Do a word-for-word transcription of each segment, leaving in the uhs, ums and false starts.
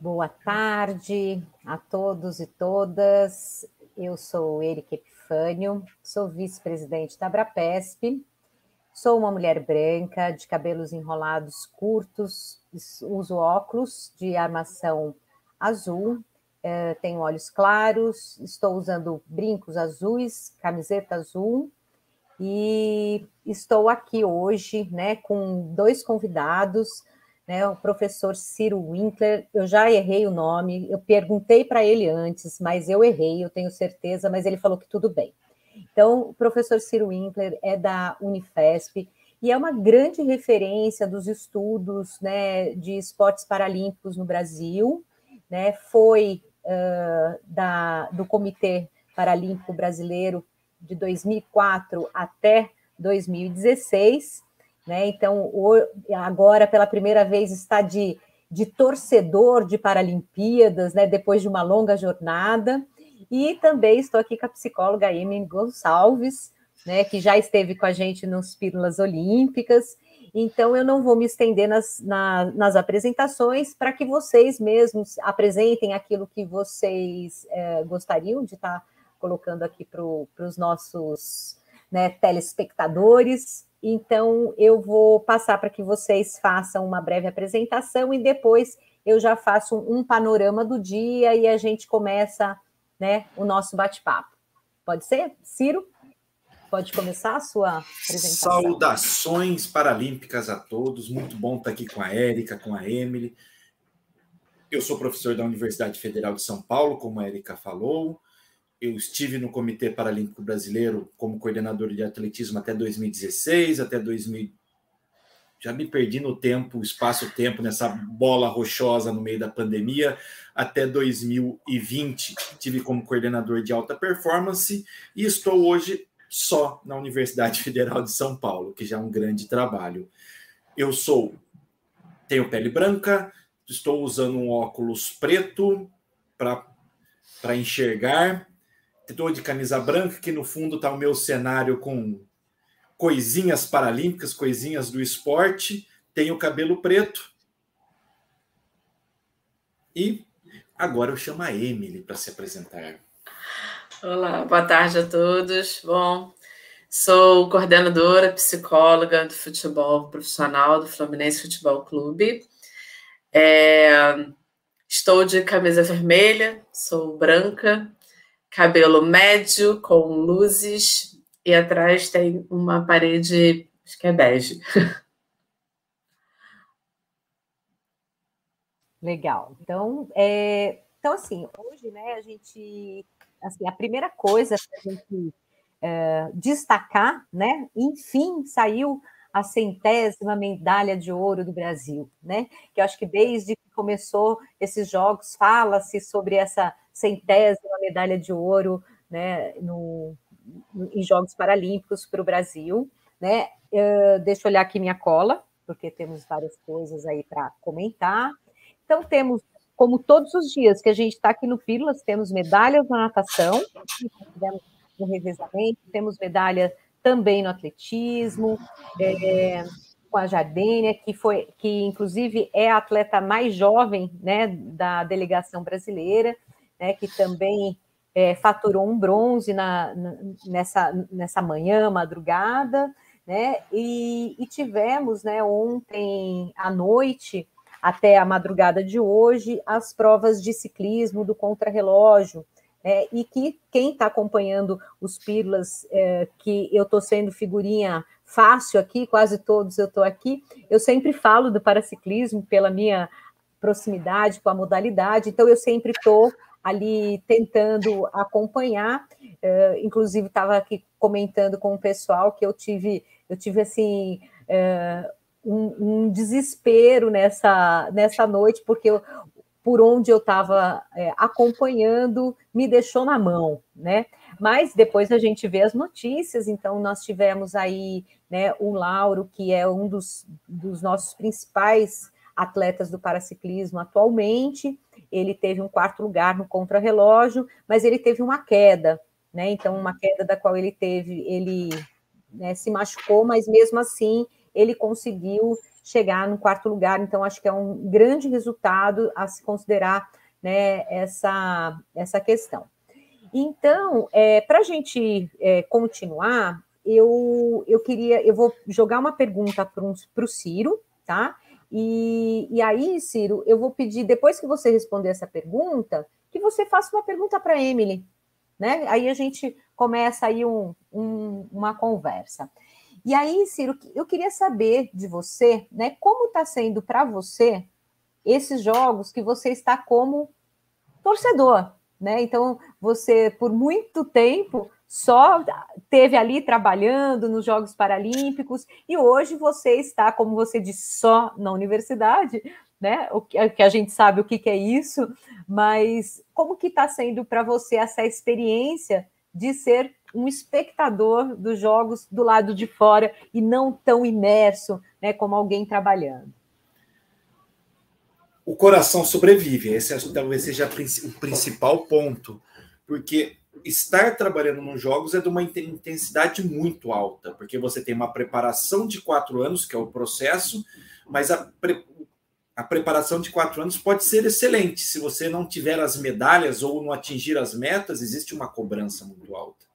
Boa tarde a todos e todas. Eu sou Erika Epifânio, sou vice-presidente da Abrapesp, sou uma mulher branca, de cabelos enrolados curtos, uso óculos de armação azul, tenho olhos claros, estou usando brincos azuis, camiseta azul e estou aqui hoje, né, com dois convidados, né, o professor Ciro Winckler. Eu já errei o nome, eu perguntei para ele antes, mas eu errei, eu tenho certeza, mas ele falou que tudo bem. Então, o professor Ciro Winckler é da Unifesp e é uma grande referência dos estudos, né, de esportes paralímpicos no Brasil, né, foi uh, da, do Comitê Paralímpico Brasileiro de dois mil e quatro até dois mil e dezesseis, né? Então, agora, pela primeira vez, está de, de torcedor de Paralimpíadas, né? Depois de uma longa jornada. E também estou aqui com a psicóloga Emily Gonçalves, né? Que já esteve com a gente nos Pílulas Olímpicas. Então, eu não vou me estender nas, na, nas apresentações para que vocês mesmos apresentem aquilo que vocês é, gostariam de estar tá colocando aqui para os nossos, né, telespectadores. Então, eu vou passar para que vocês façam uma breve apresentação e depois eu já faço um panorama do dia e a gente começa, né, o nosso bate-papo. Pode ser? Ciro, pode começar a sua apresentação. Saudações paralímpicas a todos. Muito bom estar aqui com a Erika, com a Emily. Eu sou professor da Universidade Federal de São Paulo, como a Erika falou. Eu estive no Comitê Paralímpico Brasileiro como coordenador de atletismo até dois mil e dezesseis, até dois mil... Já me perdi no tempo, espaço-tempo, nessa bola rochosa no meio da pandemia, até dois mil e vinte. Estive como coordenador de alta performance e estou hoje só na Universidade Federal de São Paulo, que já é um grande trabalho. Eu sou... Tenho pele branca, estou usando um óculos preto para enxergar... Estou de camisa branca, que no fundo está o meu cenário com coisinhas paralímpicas, coisinhas do esporte. Tenho cabelo preto. E agora eu chamo a Emily para se apresentar. Olá, boa tarde a todos. Bom, sou coordenadora, psicóloga do futebol profissional do Fluminense Futebol Clube. É, estou de camisa vermelha, sou branca. Cabelo médio, com luzes, e atrás tem uma parede, acho que é bege. Legal. Então, é, então assim, hoje, né, a gente, assim, a primeira coisa para a gente é, destacar, né, enfim, saiu a centésima medalha de ouro do Brasil, né, que eu acho que desde que começou esses jogos, fala-se sobre essa centésima medalha de ouro, né, no, no, em Jogos Paralímpicos para o Brasil, né? Uh, deixa eu olhar aqui minha cola, porque temos várias coisas aí para comentar. Então temos, como todos os dias que a gente está aqui no Pílulas, temos medalhas na natação, tivemos no revezamento, temos medalha também no atletismo, é, com a Jardênia, que foi, que inclusive é a atleta mais jovem, né, da delegação brasileira, né, que também é, faturou um bronze na, na, nessa, nessa manhã, madrugada, né, e, e tivemos, né, ontem à noite, até a madrugada de hoje, as provas de ciclismo do contrarrelógio, né, e que quem está acompanhando os Pílulas, é, que eu estou sendo figurinha fácil aqui, quase todos eu estou aqui, eu sempre falo do paraciclismo pela minha proximidade com a modalidade, então eu sempre estou ali tentando acompanhar, uh, inclusive estava aqui comentando com o pessoal que eu tive, eu tive assim, uh, um, um desespero nessa, nessa noite, porque eu, por onde eu estava é, acompanhando, me deixou na mão, né? Mas depois a gente vê as notícias, então nós tivemos aí, né, o Lauro, que é um dos, dos nossos principais atletas do paraciclismo atualmente, ele teve um quarto lugar no contrarrelógio, mas ele teve uma queda, né? Então, uma queda da qual ele teve, ele, né, se machucou, mas mesmo assim ele conseguiu chegar no quarto lugar. Então, acho que é um grande resultado a se considerar, né, essa, essa questão. Então, é, para a gente é, continuar, eu, eu queria, eu vou jogar uma pergunta para o Ciro, tá? E, e aí, Ciro, eu vou pedir, depois que você responder essa pergunta, que você faça uma pergunta para a Emily, né? Aí a gente começa aí um, um, uma conversa. E aí, Ciro, eu queria saber de você, né? Como está sendo para você esses jogos que você está como torcedor, né? Então, você, por muito tempo, só teve ali trabalhando nos Jogos Paralímpicos e hoje você está, como você disse, só na universidade, né? O que a gente sabe o que, que é isso, mas como que está sendo para você essa experiência de ser um espectador dos jogos do lado de fora e não tão imerso, né, como alguém trabalhando? O coração sobrevive, esse acho que talvez seja o principal ponto, porque estar trabalhando nos jogos é de uma intensidade muito alta, porque você tem uma preparação de quatro anos, que é o processo, mas a, pre... a preparação de quatro anos pode ser excelente. Se você não tiver as medalhas ou não atingir as metas, existe uma cobrança muito alta.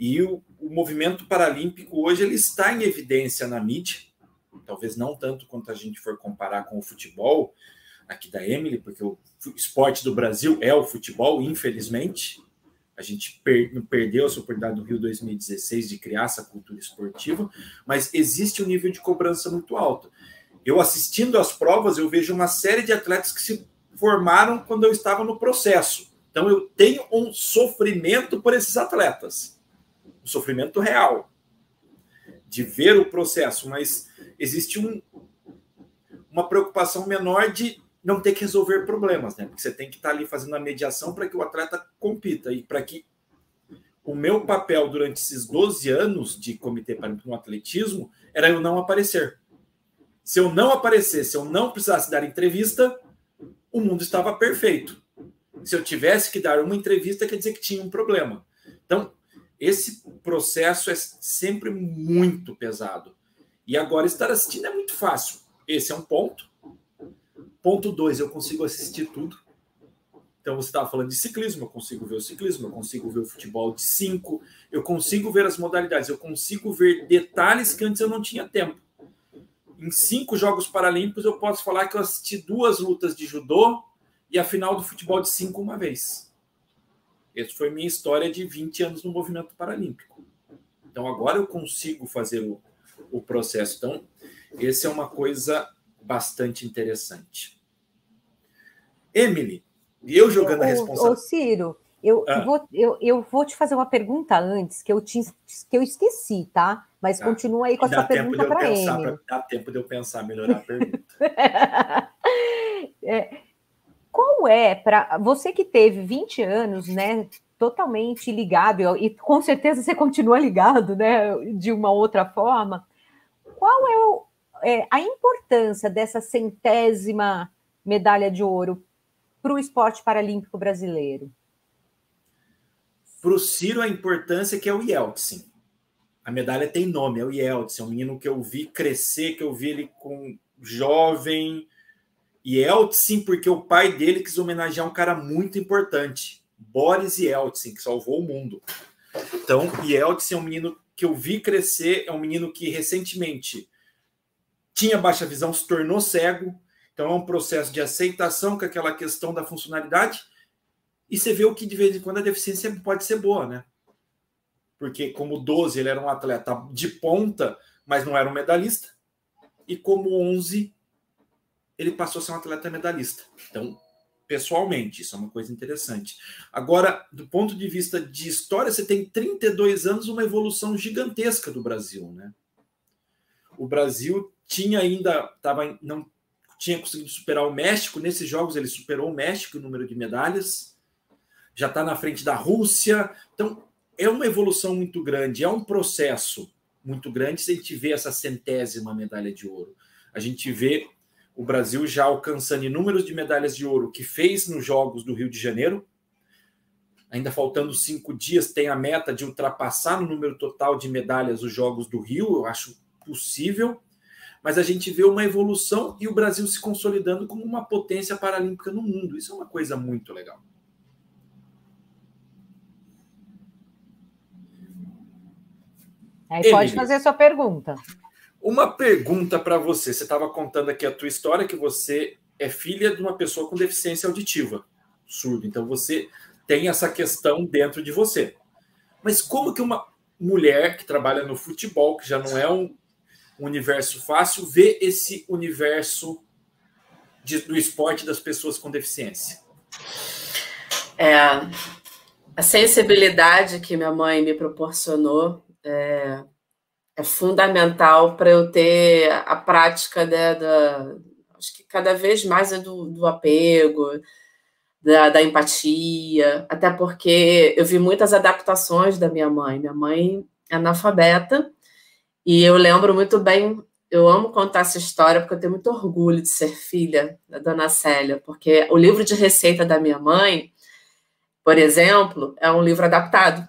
E o, o movimento paralímpico hoje ele está em evidência na mídia, talvez não tanto quanto a gente for comparar com o futebol, aqui da Emily, porque o esporte do Brasil é o futebol, infelizmente. A gente per- perdeu essa oportunidade do Rio dois mil e dezesseis de criar essa cultura esportiva, mas existe um nível de cobrança muito alto. Eu assistindo às provas, eu vejo uma série de atletas que se formaram quando eu estava no processo. Então eu tenho um sofrimento por esses atletas, um sofrimento real, de ver o processo, mas existe um, uma preocupação menor de não ter que resolver problemas, né? Porque você tem que estar ali fazendo a mediação para que o atleta compita e para que o meu papel durante esses doze anos de Comitê Paralímpico no Atletismo era eu não aparecer. Se eu não aparecesse, se eu não precisasse dar entrevista, o mundo estava perfeito. Se eu tivesse que dar uma entrevista, quer dizer que tinha um problema. Então, esse processo é sempre muito pesado. E agora estar assistindo é muito fácil. Esse é um ponto. Ponto dois, eu consigo assistir tudo. Então, você estava falando de ciclismo, eu consigo ver o ciclismo, eu consigo ver o futebol de cinco, eu consigo ver as modalidades, eu consigo ver detalhes que antes eu não tinha tempo. Em cinco Jogos Paralímpicos, eu posso falar que eu assisti duas lutas de judô e a final do futebol de cinco uma vez. Essa foi a minha história de vinte anos no movimento paralímpico. Então, agora eu consigo fazer o, o processo. Então, essa é uma coisa bastante interessante. Emily, eu jogando ô, a responsabilidade... Ô, Ciro, eu, ah. vou, eu, eu vou te fazer uma pergunta antes, que eu, te, que eu esqueci, tá? Mas tá. Continua aí com a sua pergunta para ele. Dá tempo de eu pensar, melhorar a pergunta. é, qual é, para você que teve vinte anos, né, totalmente ligado, e com certeza você continua ligado, né, de uma outra forma, qual é o É, a importância dessa centésima medalha de ouro para o esporte paralímpico brasileiro? Para o Ciro, a importância é que é o Yeltsin. A medalha tem nome, é o Yeltsin. É um menino que eu vi crescer, que eu vi ele com jovem. Yeltsin, porque o pai dele quis homenagear um cara muito importante, Boris Yeltsin, que salvou o mundo. Então, Yeltsin é um menino que eu vi crescer, é um menino que recentemente... tinha baixa visão, se tornou cego. Então, é um processo de aceitação com aquela questão da funcionalidade. E você vê o que, de vez em quando, a deficiência pode ser boa, né? Porque, como doze, ele era um atleta de ponta, mas não era um medalhista. E, como onze, ele passou a ser um atleta medalhista. Então, pessoalmente, isso é uma coisa interessante. Agora, do ponto de vista de história, você tem trinta e dois anos, uma evolução gigantesca do Brasil, né? O Brasil... tinha ainda, tava, não tinha conseguido superar o México. Nesses jogos ele superou o México em número de medalhas, já está na frente da Rússia. Então é uma evolução muito grande, é um processo muito grande. Se a gente vê essa centésima medalha de ouro, a gente vê o Brasil já alcançando inúmeros de medalhas de ouro que fez nos Jogos do Rio de Janeiro. Ainda faltando cinco dias, tem a meta de ultrapassar no número total de medalhas os Jogos do Rio, eu acho possível. mas a gente vê uma evolução e o Brasil se consolidando como uma potência paralímpica no mundo. Isso é uma coisa muito legal. Aí Emily, pode fazer a sua pergunta. Uma pergunta para você. Você estava contando aqui a tua história, que você é filha de uma pessoa com deficiência auditiva, surdo. Então, você tem essa questão dentro de você. Mas como que uma mulher que trabalha no futebol, que já não é um universo fácil, vê esse universo de, do esporte das pessoas com deficiência? É, a sensibilidade que minha mãe me proporcionou É, é fundamental para eu ter a prática da, da, acho que cada vez mais é do, do apego, da, da empatia, até porque eu vi muitas adaptações da minha mãe. Minha mãe é analfabeta e eu lembro muito bem, eu amo contar essa história porque eu tenho muito orgulho de ser filha da dona Célia, porque o livro de receita da minha mãe, por exemplo, é um livro adaptado.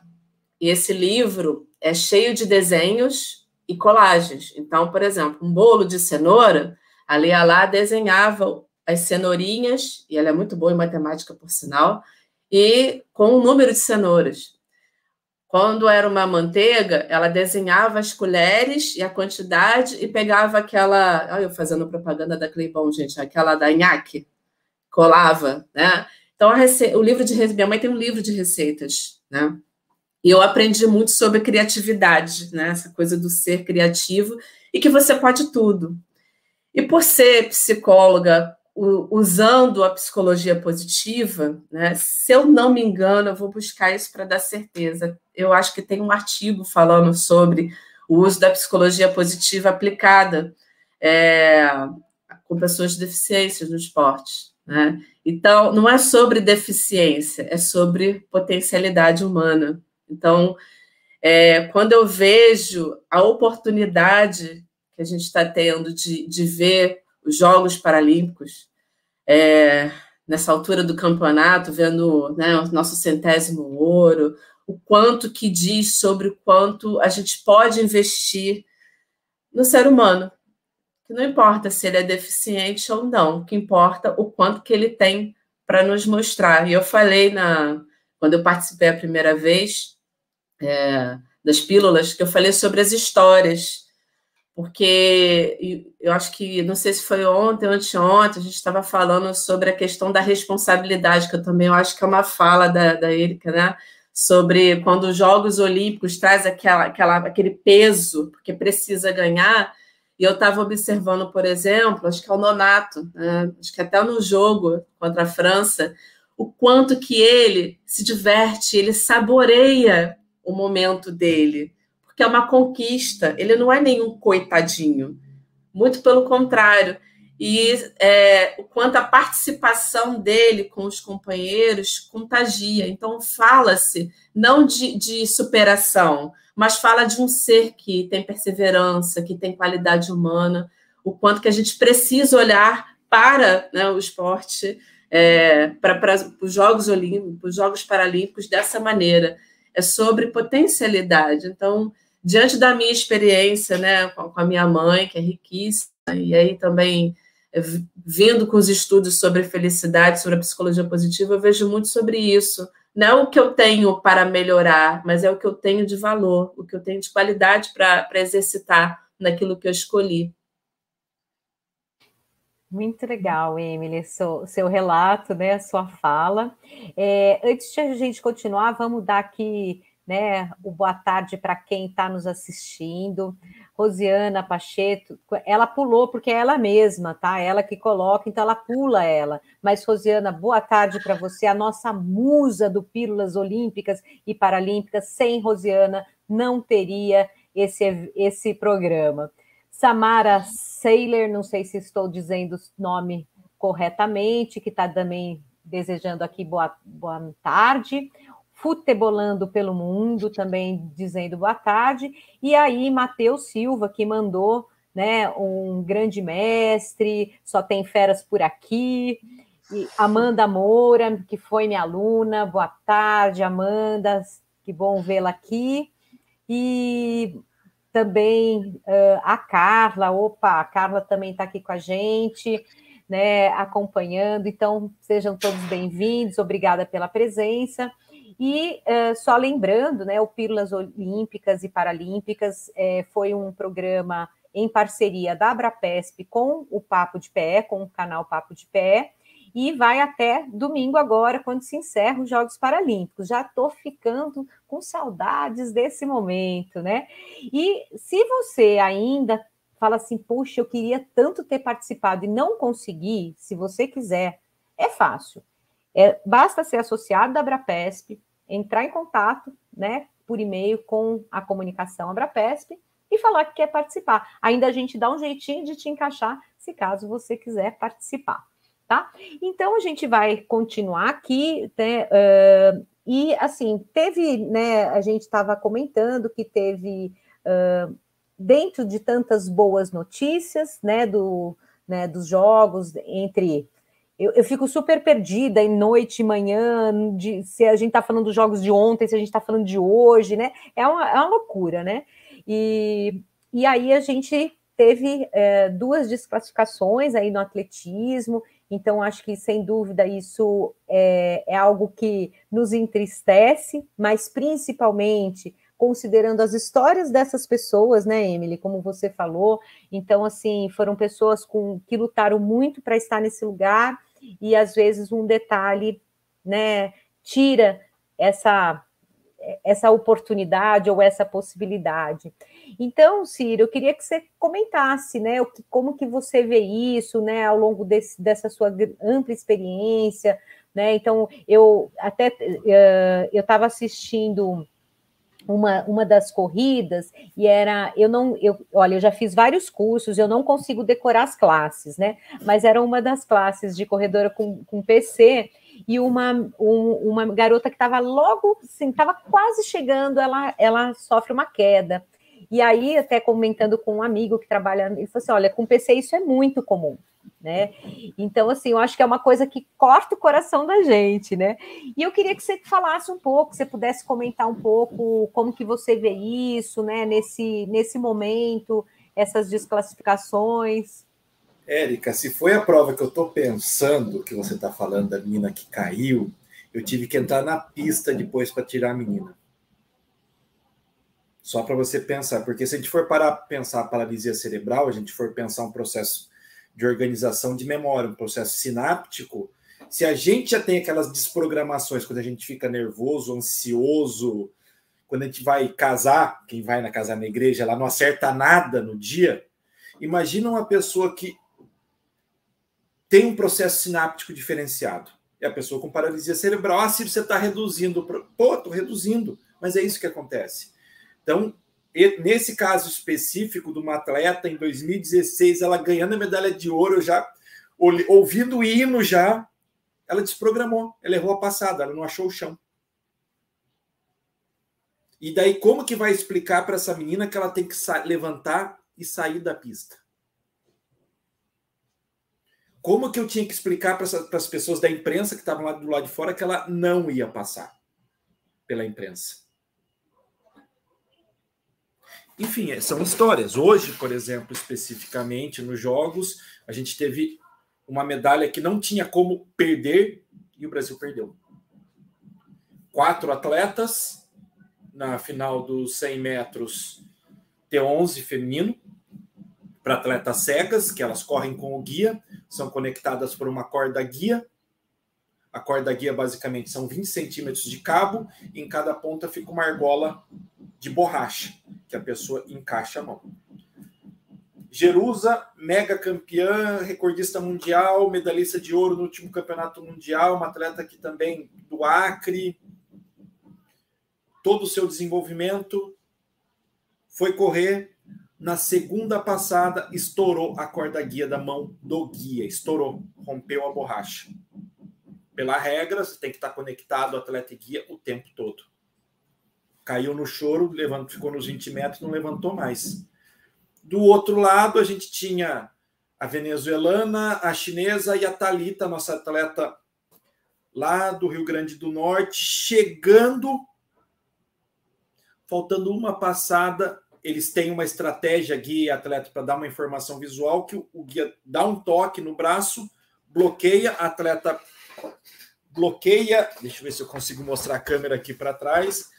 E esse livro é cheio de desenhos e colagens. Então, por exemplo, um bolo de cenoura, a Léa lá desenhava as cenourinhas, e ela é muito boa em matemática, por sinal, e com o número de cenouras. Quando era uma manteiga, ela desenhava as colheres e a quantidade e pegava aquela... Olha, eu fazendo propaganda da Cleibon, gente, aquela da Nhaque, colava, né? Então, a rece... o livro de receitas... Minha mãe tem um livro de receitas, né? E eu aprendi muito sobre criatividade, né? Essa coisa do ser criativo e que você pode tudo. E por ser psicóloga, usando a psicologia positiva, né? Se eu não me engano, eu vou buscar isso para dar certeza. Eu acho que tem um artigo falando sobre o uso da psicologia positiva aplicada é, com pessoas de deficiência no esporte, né? Então, não é sobre deficiência, é sobre potencialidade humana. Então, é, quando eu vejo a oportunidade que a gente está tendo de, de ver os Jogos Paralímpicos, é, nessa altura do campeonato, vendo, né, o nosso centésimo ouro, o quanto que diz sobre o quanto a gente pode investir no ser humano, que não importa se ele é deficiente ou não, o que importa o quanto que ele tem para nos mostrar. E eu falei na... Quando eu participei a primeira vez é, das pílulas, que eu falei sobre as histórias, porque eu acho que, não sei se foi ontem ou anteontem, a gente estava falando sobre a questão da responsabilidade, que eu também eu acho que é uma fala da, da Erika, né? Sobre quando os Jogos Olímpicos traz aquela, aquela, aquele peso, porque precisa ganhar, e eu estava observando, por exemplo, acho que é o Nonato, né? Acho que até no jogo contra a França, o quanto que ele se diverte, ele saboreia o momento dele, porque é uma conquista, ele não é nenhum coitadinho, muito pelo contrário. E é, o quanto a participação dele com os companheiros contagia. Então, fala-se não de, de superação, mas fala de um ser que tem perseverança, que tem qualidade humana, o quanto que a gente precisa olhar para, né, o esporte, É, para os Jogos Olímpicos, os Jogos Paralímpicos, dessa maneira. É sobre potencialidade. Então, diante da minha experiência, né, com a minha mãe, que é riquíssima, e aí também é, vindo com os estudos sobre felicidade, sobre a psicologia positiva, eu vejo muito sobre isso. Não é o que eu tenho para melhorar, mas é o que eu tenho de valor, o que eu tenho de qualidade para exercitar naquilo que eu escolhi. Muito legal, Emily, seu, seu relato, né, sua fala. É, antes de a gente continuar, vamos dar aqui, né, o boa tarde para quem está nos assistindo. Rosiana Pacheco, ela pulou porque é ela mesma, tá? Ela que coloca, então ela pula ela. Mas, Rosiana, boa tarde para você, a nossa musa do Pílulas Olímpicas e Paralímpicas. Sem Rosiana, não teria esse, esse programa. Samara Saylor, não sei se estou dizendo o nome corretamente, que está também desejando aqui boa, boa tarde. Futebolando pelo mundo, também dizendo boa tarde. E aí, Matheus Silva, que mandou, né, um grande mestre, só tem feras por aqui. E Amanda Moura, que foi minha aluna, boa tarde, Amanda, que bom vê-la aqui. E... também uh, a Carla, opa, a Carla também está aqui com a gente, né, acompanhando, então sejam todos bem-vindos, obrigada pela presença. E uh, só lembrando, né, o Pílulas Olímpicas e Paralímpicas eh, foi um programa em parceria da Abrapesp com o Papo de Pé, com o canal Papo de Pé, e vai até domingo agora, quando se encerram os Jogos Paralímpicos. Já estou ficando com saudades desse momento, né? E se você ainda fala assim, puxa, eu queria tanto ter participado e não consegui, se você quiser, é fácil. É, basta ser associado da Abrapesp, entrar em contato, né, por e-mail com a comunicação Abrapesp e falar que quer participar. Ainda a gente dá um jeitinho de te encaixar, se caso você quiser participar. Tá? Então, a gente vai continuar aqui, né, uh, e, assim, teve, né, a gente estava comentando que teve, uh, dentro de tantas boas notícias, né, do, né, dos jogos, entre... Eu, eu fico super perdida em noite, manhã, de, se a gente está falando dos jogos de ontem, se a gente está falando de hoje, né, é uma, é uma loucura, né, e, e aí a gente teve é, duas desclassificações aí no atletismo. Então, acho que, sem dúvida, isso é, é algo que nos entristece, mas, principalmente, considerando as histórias dessas pessoas, né, Emily, como você falou. Então, assim, foram pessoas com, que lutaram muito para estar nesse lugar e, às vezes, um detalhe, né, tira essa, essa oportunidade ou essa possibilidade. Então, Ciro, eu queria que você comentasse, né, o que, como que você vê isso, né, ao longo desse, dessa sua ampla experiência, né? Então, eu até uh, eu estava assistindo uma, uma das corridas e era, eu não, eu, olha, eu já fiz vários cursos, eu não consigo decorar as classes, né, mas era uma das classes de corredora com, com P C. E uma, um, uma garota que estava logo, assim, estava quase chegando, ela, ela sofre uma queda. E aí, até comentando com um amigo que trabalha, ele falou assim, olha, com P C isso é muito comum, né? Então, assim, eu acho que é uma coisa que corta o coração da gente, né? E eu queria que você falasse um pouco, que você pudesse comentar um pouco como que você vê isso, né? Nesse, nesse momento, essas desclassificações... Érica, se foi a prova que eu estou pensando, que você está falando da menina que caiu, eu tive que entrar na pista depois para tirar a menina. Só para você pensar, porque se a gente for parar para pensar a paralisia cerebral, a gente for pensar um processo de organização de memória, um processo sináptico, se a gente já tem aquelas desprogramações, quando a gente fica nervoso, ansioso, quando a gente vai casar, quem vai na casar na igreja, ela não acerta nada no dia, imagina uma pessoa que tem um processo sináptico diferenciado. É a pessoa com paralisia cerebral. Ah, Ciro, você está reduzindo. Pô, estou reduzindo. Mas é isso que acontece. Então, nesse caso específico de uma atleta, em dois mil e dezesseis, ela ganhando a medalha de ouro, já ouvindo o hino já, ela desprogramou. Ela errou a passada, ela não achou o chão. E daí, como que vai explicar para essa menina que ela tem que levantar e sair da pista? Como que eu tinha que explicar para as pessoas da imprensa que estavam lá do lado de fora que ela não ia passar pela imprensa? Enfim, são histórias. Hoje, por exemplo, especificamente nos Jogos, a gente teve uma medalha que não tinha como perder e o Brasil perdeu. Quatro atletas na final dos cem metros T onze feminino, para atletas cegas, que elas correm com o guia, são conectadas por uma corda guia. A corda guia, basicamente, são vinte centímetros de cabo, e em cada ponta fica uma argola de borracha, que a pessoa encaixa a mão. Jerusa, mega campeã, recordista mundial, medalhista de ouro no último campeonato mundial, uma atleta aqui também do Acre. Todo o seu desenvolvimento foi correr. Na segunda passada, estourou a corda guia da mão do guia. Estourou, rompeu a borracha. Pela regra, você tem que estar conectado, atleta e guia, o tempo todo. Caiu no choro, levantou, ficou nos vinte metros, não levantou mais. Do outro lado, a gente tinha a venezuelana, a chinesa e a Thalita, nossa atleta lá do Rio Grande do Norte, chegando, faltando uma passada, eles têm uma estratégia guia e atleta para dar uma informação visual, que o, o guia dá um toque no braço, bloqueia, atleta bloqueia, deixa eu ver se eu consigo mostrar a câmera aqui para trás,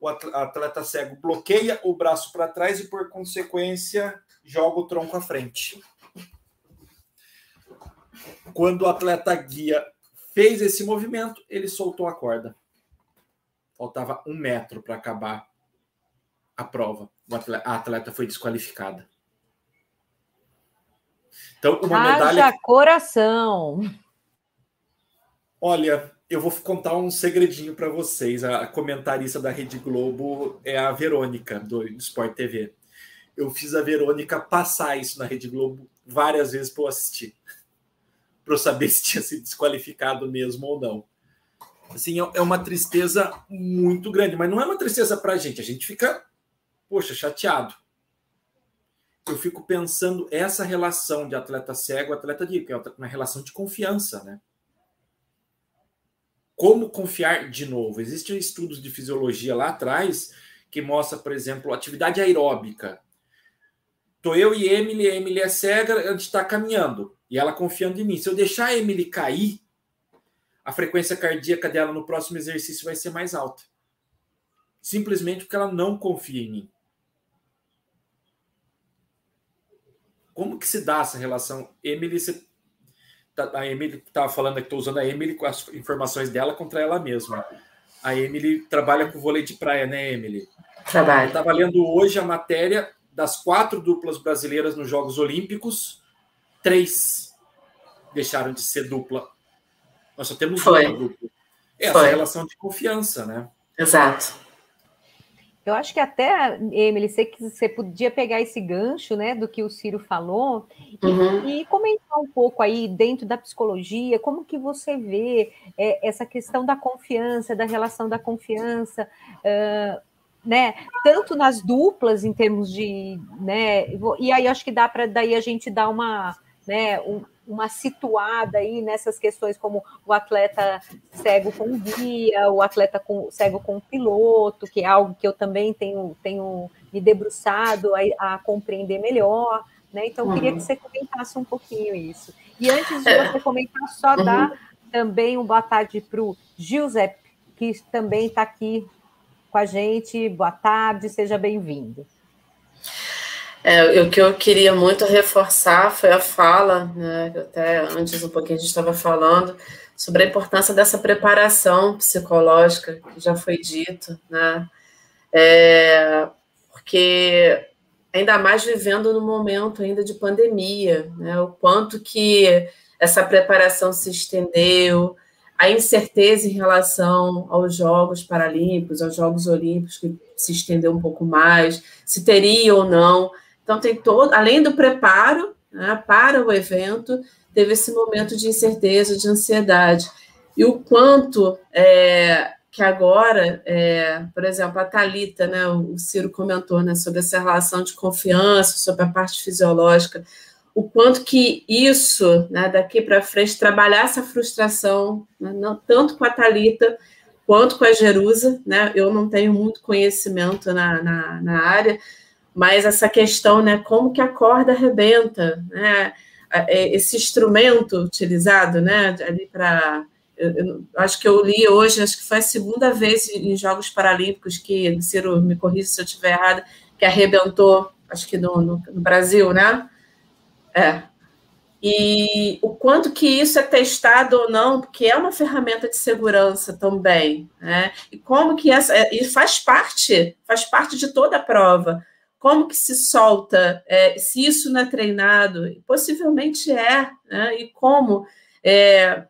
o atleta cego bloqueia o braço para trás e, por consequência, joga o tronco à frente. Quando o atleta guia fez esse movimento, ele soltou a corda. Faltava um metro para acabar a prova. O atleta, a atleta foi desqualificada. Então, uma Haja medalha... coração! Olha... Eu vou contar um segredinho para vocês. A comentarista da Rede Globo é a Verônica, do Sport T V. Eu fiz a Verônica passar isso na Rede Globo várias vezes para eu assistir, para eu saber se tinha sido desqualificado mesmo ou não. Assim, é uma tristeza muito grande, mas não é uma tristeza para a gente. A gente fica, poxa, chateado. Eu fico pensando essa relação de atleta cego, atleta guia, que é uma relação de confiança, né? Como confiar de novo? Existem estudos de fisiologia lá atrás que mostra, por exemplo, atividade aeróbica. Estou eu e Emily, a Emily é cega, a gente está caminhando e ela confiando em mim. Se eu deixar a Emily cair, a frequência cardíaca dela no próximo exercício vai ser mais alta. Simplesmente porque ela não confia em mim. Como que se dá essa relação? Emily, você... A Emily estava falando que estou usando a Emily com as informações dela contra ela mesma. A Emily trabalha com vôlei de praia, né, Emily? Trabalho. Estava lendo hoje a matéria das quatro duplas brasileiras nos Jogos Olímpicos, três deixaram de ser dupla. Nós só temos Foi. uma dupla. É essa relação de confiança, né? Exato. Eu acho que até, Emily, você, você podia pegar esse gancho, né, do que o Ciro falou, uhum. e, e comentar um pouco aí dentro da psicologia, como que você vê é, essa questão da confiança, da relação da confiança, uh, né, tanto nas duplas em termos de, né, e aí acho que dá para daí a gente dar uma, né, um, uma situada aí nessas questões como o atleta cego com guia, o atleta com, cego com piloto, que é algo que eu também tenho, tenho me debruçado a, a compreender melhor, né? Então, eu queria uhum. que você comentasse um pouquinho isso. E antes de você comentar, só uhum. dar também um boa tarde para o Giuseppe, que também está aqui com a gente. Boa tarde, seja bem-vindo. É, o que eu queria muito reforçar foi a fala, né, que até antes um pouquinho a gente estava falando, sobre a importância dessa preparação psicológica, que já foi dito, né, é, porque ainda mais vivendo no momento ainda de pandemia, né, o quanto que essa preparação se estendeu, a incerteza em relação aos Jogos Paralímpicos, aos Jogos Olímpicos, que se estendeu um pouco mais, se teria ou não. Então, tem todo, além do preparo, né, para o evento, teve esse momento de incerteza, de ansiedade. E o quanto é, que agora, é, por exemplo, a Thalita, né, o Ciro comentou, né, sobre essa relação de confiança, sobre a parte fisiológica, o quanto que isso, né, daqui para frente, trabalhar essa frustração, né, não, tanto com a Thalita quanto com a Jerusa, né, eu não tenho muito conhecimento na, na, na área, mas essa questão, né, como que a corda arrebenta, né, esse instrumento utilizado, né, ali para, acho que eu li hoje, acho que foi a segunda vez em Jogos Paralímpicos que, Ciro, me corrija se eu estiver errada, que arrebentou, acho que no, no, no Brasil, né, é, e o quanto que isso é testado ou não, porque é uma ferramenta de segurança também, né, e como que essa, e faz parte, faz parte de toda a prova. Como que se solta, é, se isso não é treinado, possivelmente é, né? E como, é,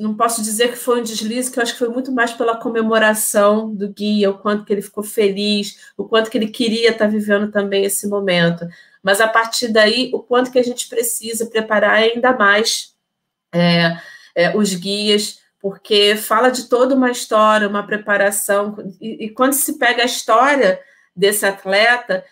não posso dizer que foi um deslize, que eu acho que foi muito mais pela comemoração do guia, o quanto que ele ficou feliz, o quanto que ele queria estar vivendo também esse momento, mas a partir daí, o quanto que a gente precisa preparar ainda mais é, é, os guias, porque fala de toda uma história, uma preparação, e, e quando se pega a história desse atleta,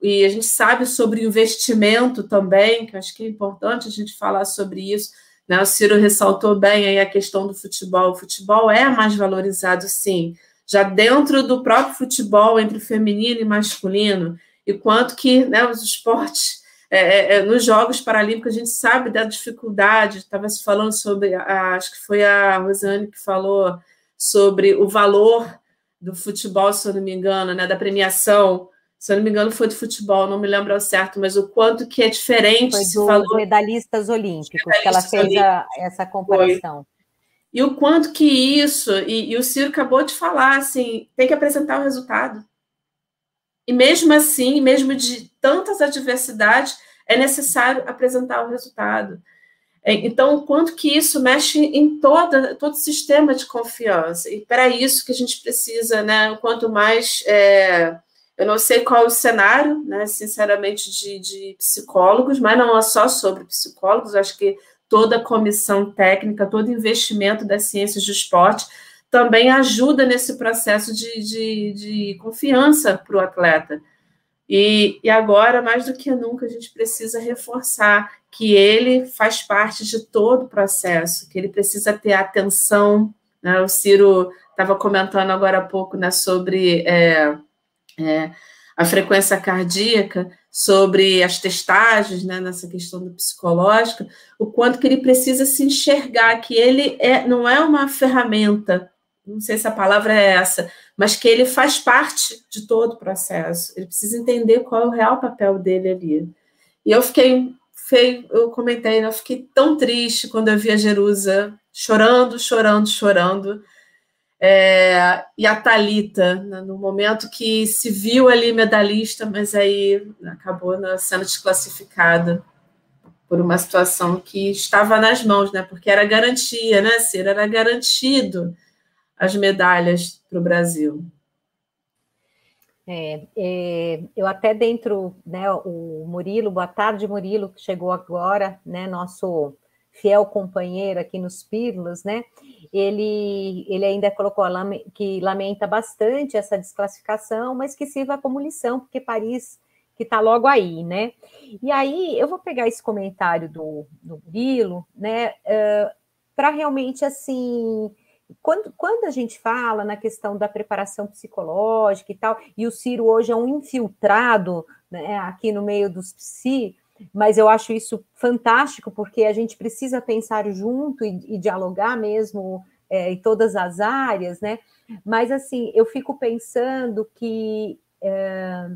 e a gente sabe sobre investimento também, que acho que é importante a gente falar sobre isso, né? O Ciro ressaltou bem aí a questão do futebol, o futebol é mais valorizado sim, já dentro do próprio futebol, entre feminino e masculino, e quanto que, né, os esportes, é, é, nos Jogos Paralímpicos, a gente sabe da dificuldade. Estava se falando sobre, a, acho que foi a Rosiane que falou sobre o valor do futebol, se eu não me engano, né, da premiação, se eu não me engano foi do futebol, não me lembro ao certo, mas o quanto que é diferente. Foi se dos falou... medalhistas olímpicos, medalhistas que ela fez olímpicos. A, essa comparação. Foi. E o quanto que isso, e, e o Ciro acabou de falar, assim, tem que apresentar o resultado. E mesmo assim, mesmo de tantas adversidades, é necessário apresentar o resultado. Então, o quanto que isso mexe em toda, todo o sistema de confiança. E para isso que a gente precisa, né, o quanto mais... É, eu não sei qual o cenário, né, sinceramente, de, de psicólogos, mas não é só sobre psicólogos, acho que toda a comissão técnica, todo investimento das ciências do esporte também ajuda nesse processo de, de, de confiança para o atleta. E, e agora, mais do que nunca, a gente precisa reforçar que ele faz parte de todo o processo, que ele precisa ter atenção, né? O Ciro estava comentando agora há pouco, né, sobre é, é, a frequência cardíaca, sobre as testagens, né, nessa questão do psicológico, o quanto que ele precisa se enxergar, que ele é, não é uma ferramenta, não sei se a palavra é essa, mas que ele faz parte de todo o processo. Ele precisa entender qual é o real papel dele ali. E eu fiquei, fiquei eu comentei, eu fiquei tão triste quando eu vi a Jerusa chorando, chorando, chorando, é, e a Thalita, né, no momento que se viu ali medalhista, mas aí acabou sendo desclassificada por uma situação que estava nas mãos, né, porque era garantia, né, Ciro, era garantido as medalhas para o Brasil. É, é, eu até dentro, né, o Murilo, boa tarde, Murilo, que chegou agora, né, nosso fiel companheiro aqui nos Pílulas, né, ele, ele ainda colocou que lamenta bastante essa desclassificação, mas que sirva como lição, porque Paris, que está logo aí, né, e aí eu vou pegar esse comentário do, do Murilo, né, uh, para realmente, assim... Quando, quando a gente fala na questão da preparação psicológica e tal, e o Ciro hoje é um infiltrado, né, aqui no meio dos psi, mas eu acho isso fantástico, porque a gente precisa pensar junto e, e dialogar mesmo, é, em todas as áreas, né? Mas, assim, eu fico pensando que é,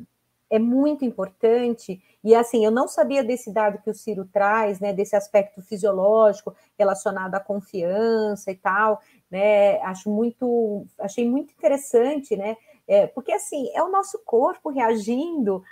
é muito importante, e, assim, eu não sabia desse dado que o Ciro traz, né, desse aspecto fisiológico relacionado à confiança e tal, né, acho muito, achei muito interessante, né, é, porque, assim, é o nosso corpo reagindo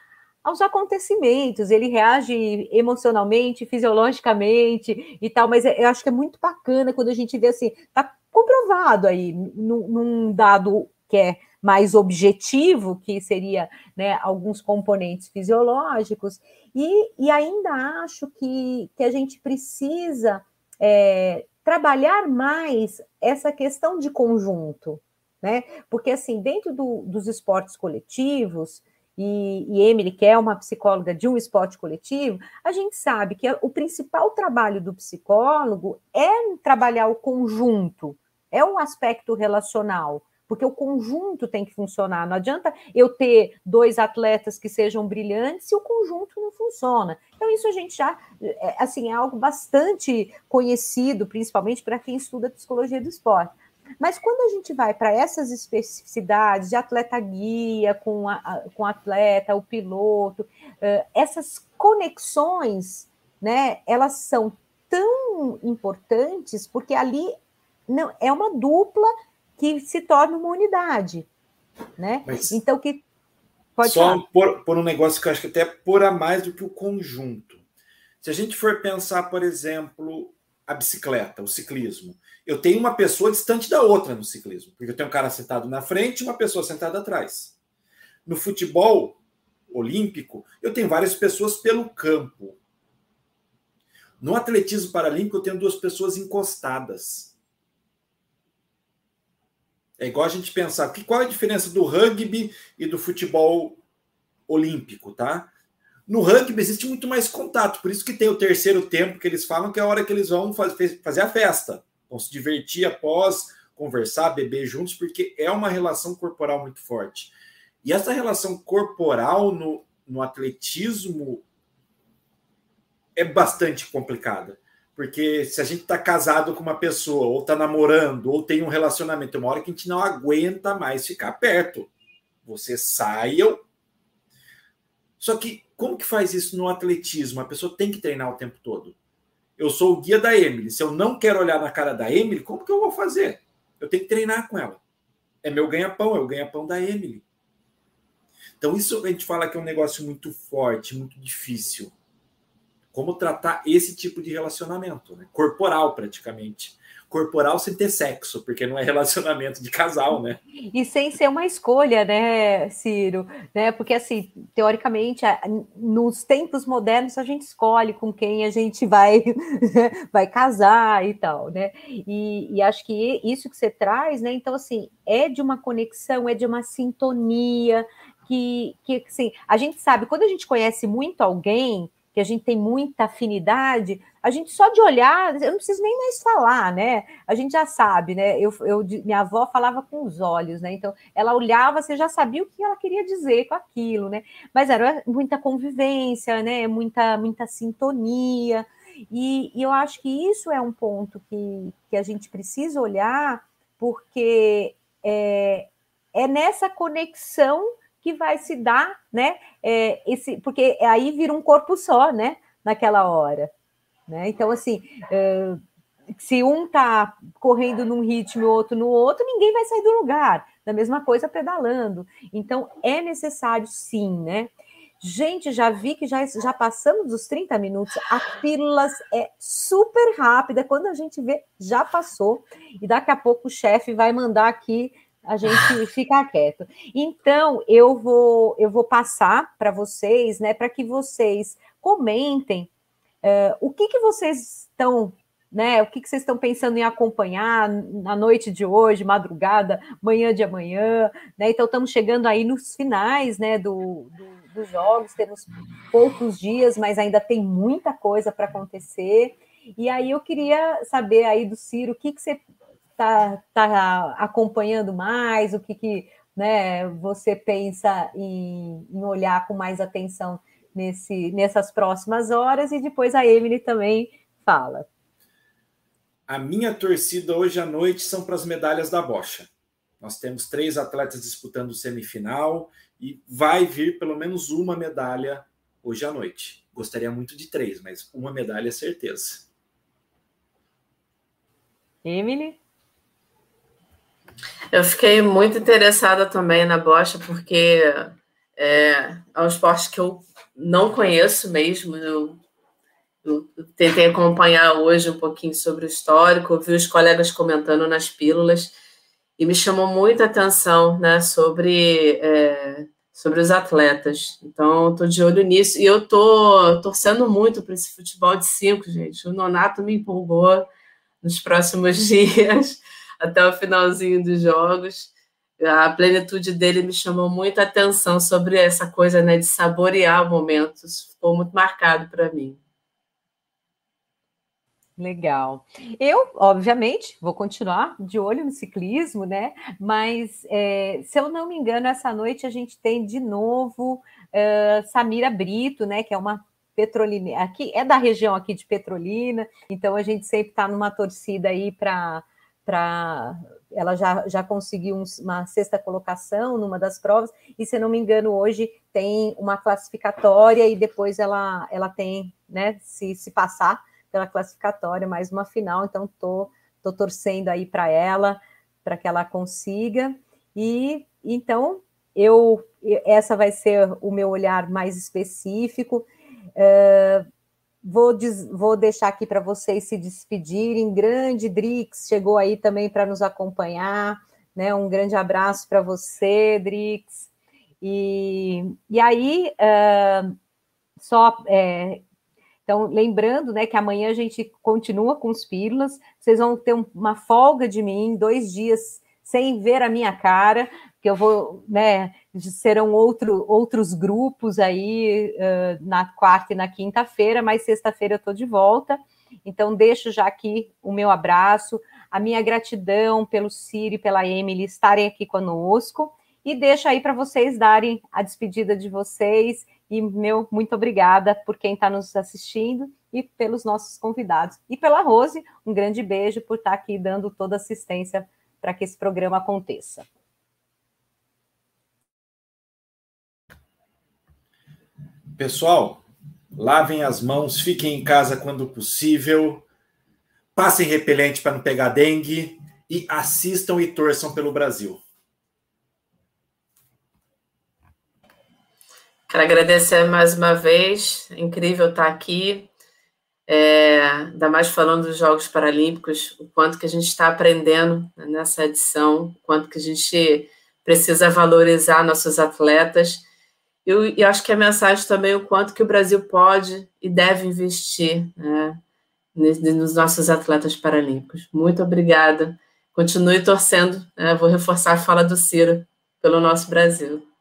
aos acontecimentos, ele reage emocionalmente, fisiologicamente e tal, mas eu acho que é muito bacana quando a gente vê, assim, tá comprovado aí, num, num dado que é mais objetivo, que seria, né, alguns componentes fisiológicos, e, e ainda acho que, que a gente precisa... É, trabalhar mais essa questão de conjunto, né? Porque, assim, dentro do, dos esportes coletivos, e, e Emily, que é uma psicóloga de um esporte coletivo, a gente sabe que o principal trabalho do psicólogo é trabalhar o conjunto, é um aspecto relacional, porque o conjunto tem que funcionar, não adianta eu ter dois atletas que sejam brilhantes se o conjunto não funciona. Então isso a gente já, assim, é algo bastante conhecido, principalmente para quem estuda psicologia do esporte. Mas quando a gente vai para essas especificidades de atleta guia com, a, com atleta, o piloto, essas conexões, né, elas são tão importantes, porque ali não, é uma dupla que se torna uma unidade, né? Mas então que pode só por, por um negócio que eu acho que até por a mais do que o conjunto. Se a gente for pensar, por exemplo, a bicicleta, o ciclismo, eu tenho uma pessoa distante da outra no ciclismo, porque eu tenho um cara sentado na frente e uma pessoa sentada atrás. No futebol olímpico, eu tenho várias pessoas pelo campo. No atletismo paralímpico, eu tenho duas pessoas encostadas. É igual a gente pensar, que qual é a diferença do rugby e do futebol olímpico, tá? No rugby existe muito mais contato, por isso que tem o terceiro tempo que eles falam, que é a hora que eles vão fazer a festa, vão se divertir após, conversar, beber juntos, porque é uma relação corporal muito forte. E essa relação corporal no no atletismo é bastante complicada. Porque se a gente está casado com uma pessoa, ou está namorando, ou tem um relacionamento, tem uma hora que a gente não aguenta mais ficar perto. Vocês saiam. Só que como que faz isso no atletismo? A pessoa tem que treinar o tempo todo. Eu sou o guia da Emily. Se eu não quero olhar na cara da Emily, como que eu vou fazer? Eu tenho que treinar com ela. É meu ganha-pão, é o ganha-pão da Emily. Então isso a gente fala que é um negócio muito forte, muito difícil. Como tratar esse tipo de relacionamento, né? Corporal, praticamente. Corporal sem ter sexo, porque não é relacionamento de casal, né? E sem ser uma escolha, né, Ciro? Né? Porque, assim, teoricamente, nos tempos modernos, a gente escolhe com quem a gente vai, vai casar e tal, né? E, e acho que isso que você traz, né? Então, assim, é de uma conexão, é de uma sintonia, que, que assim, a gente sabe, quando a gente conhece muito alguém, que a gente tem muita afinidade, a gente só de olhar, eu não preciso nem mais falar, né? A gente já sabe, né? Eu, eu, minha avó falava com os olhos, né? Então, ela olhava, você já sabia o que ela queria dizer com aquilo, né? Mas era muita convivência, né? Muita, muita sintonia. E, e eu acho que isso é um ponto que, que a gente precisa olhar, porque é, é nessa conexão que vai se dar, né? É, esse, porque aí vira um corpo só, né? Naquela hora, né? Então, assim, é, se um tá correndo num ritmo e o outro no outro, ninguém vai sair do lugar. Da mesma coisa pedalando. Então, é necessário, sim, né? Gente, já vi que já, já passamos dos trinta minutos, a Pílulas é super rápida, quando a gente vê, já passou, e daqui a pouco o chefe vai mandar aqui a gente ficar quieto. Então, eu vou, eu vou passar para vocês, né, para que vocês comentem uh, o que, que vocês estão, né, o que, que vocês estão pensando em acompanhar na noite de hoje, madrugada, manhã de amanhã, né? Então, estamos chegando aí nos finais, né, do, do, dos jogos, temos poucos dias, mas ainda tem muita coisa para acontecer. E aí, eu queria saber aí do Ciro, o que, que você Tá, tá acompanhando mais, o que, que, né, você pensa em, em olhar com mais atenção nesse, nessas próximas horas, e depois a Emily também fala. A minha torcida hoje à noite são para as medalhas da bocha. Nós temos três atletas disputando semifinal e vai vir pelo menos uma medalha hoje à noite. Gostaria muito de três, mas uma medalha é certeza. Emily? Eu fiquei muito interessada também na bocha, porque é, é um esporte que eu não conheço mesmo. Eu, eu tentei acompanhar hoje um pouquinho sobre o histórico, ouvi os colegas comentando nas pílulas, e me chamou muita atenção, né, sobre, é, sobre os atletas. Então, estou de olho nisso. E eu estou torcendo muito para esse futebol de cinco, gente. O Nonato me empolgou nos próximos dias, até o finalzinho dos jogos. A plenitude dele me chamou muita atenção sobre essa coisa, né, de saborear o momento. Isso ficou muito marcado para mim. Legal. Eu, obviamente, vou continuar de olho no ciclismo, né? Mas, é, se eu não me engano, essa noite a gente tem de novo uh, Samira Brito, né, que é uma petrolina. Aqui, é da região aqui de Petrolina, então a gente sempre está numa torcida aí para... Pra, ela já, já conseguiu um, uma sexta colocação numa das provas, e se eu não me engano hoje tem uma classificatória e depois ela, ela tem, né, se, se passar pela classificatória, mais uma final. Então tô, tô torcendo aí para ela, para que ela consiga. E então eu, essa vai ser o meu olhar mais específico. uh, Vou, des... Vou deixar aqui para vocês se despedirem. Grande Drix chegou aí também para nos acompanhar, né? Um grande abraço para você, Drix. E, e aí, uh... só... É... Então, lembrando, né, que amanhã a gente continua com os Pílulas. Vocês vão ter uma folga de mim, dois dias sem ver a minha cara, que eu vou, né, serão outro, outros grupos aí uh, na quarta e na quinta-feira, mas sexta-feira eu estou de volta. Então, deixo já aqui o meu abraço, a minha gratidão pelo Ciro e pela Emily estarem aqui conosco, e deixo aí para vocês darem a despedida de vocês E meu muito obrigada por quem está nos assistindo e pelos nossos convidados. E pela Rose, um grande beijo por estar aqui dando toda assistência para que esse programa aconteça. Pessoal, lavem as mãos, fiquem em casa quando possível, passem repelente para não pegar dengue e assistam e torçam pelo Brasil. Quero agradecer mais uma vez, é incrível estar aqui, é, ainda mais falando dos Jogos Paralímpicos, o quanto que a gente está aprendendo nessa edição, o quanto que a gente precisa valorizar nossos atletas, eu, e acho que a mensagem também é o quanto que o Brasil pode e deve investir, né, nos nossos atletas paralímpicos. Muito obrigada, continue torcendo, né, vou reforçar a fala do Ciro pelo nosso Brasil.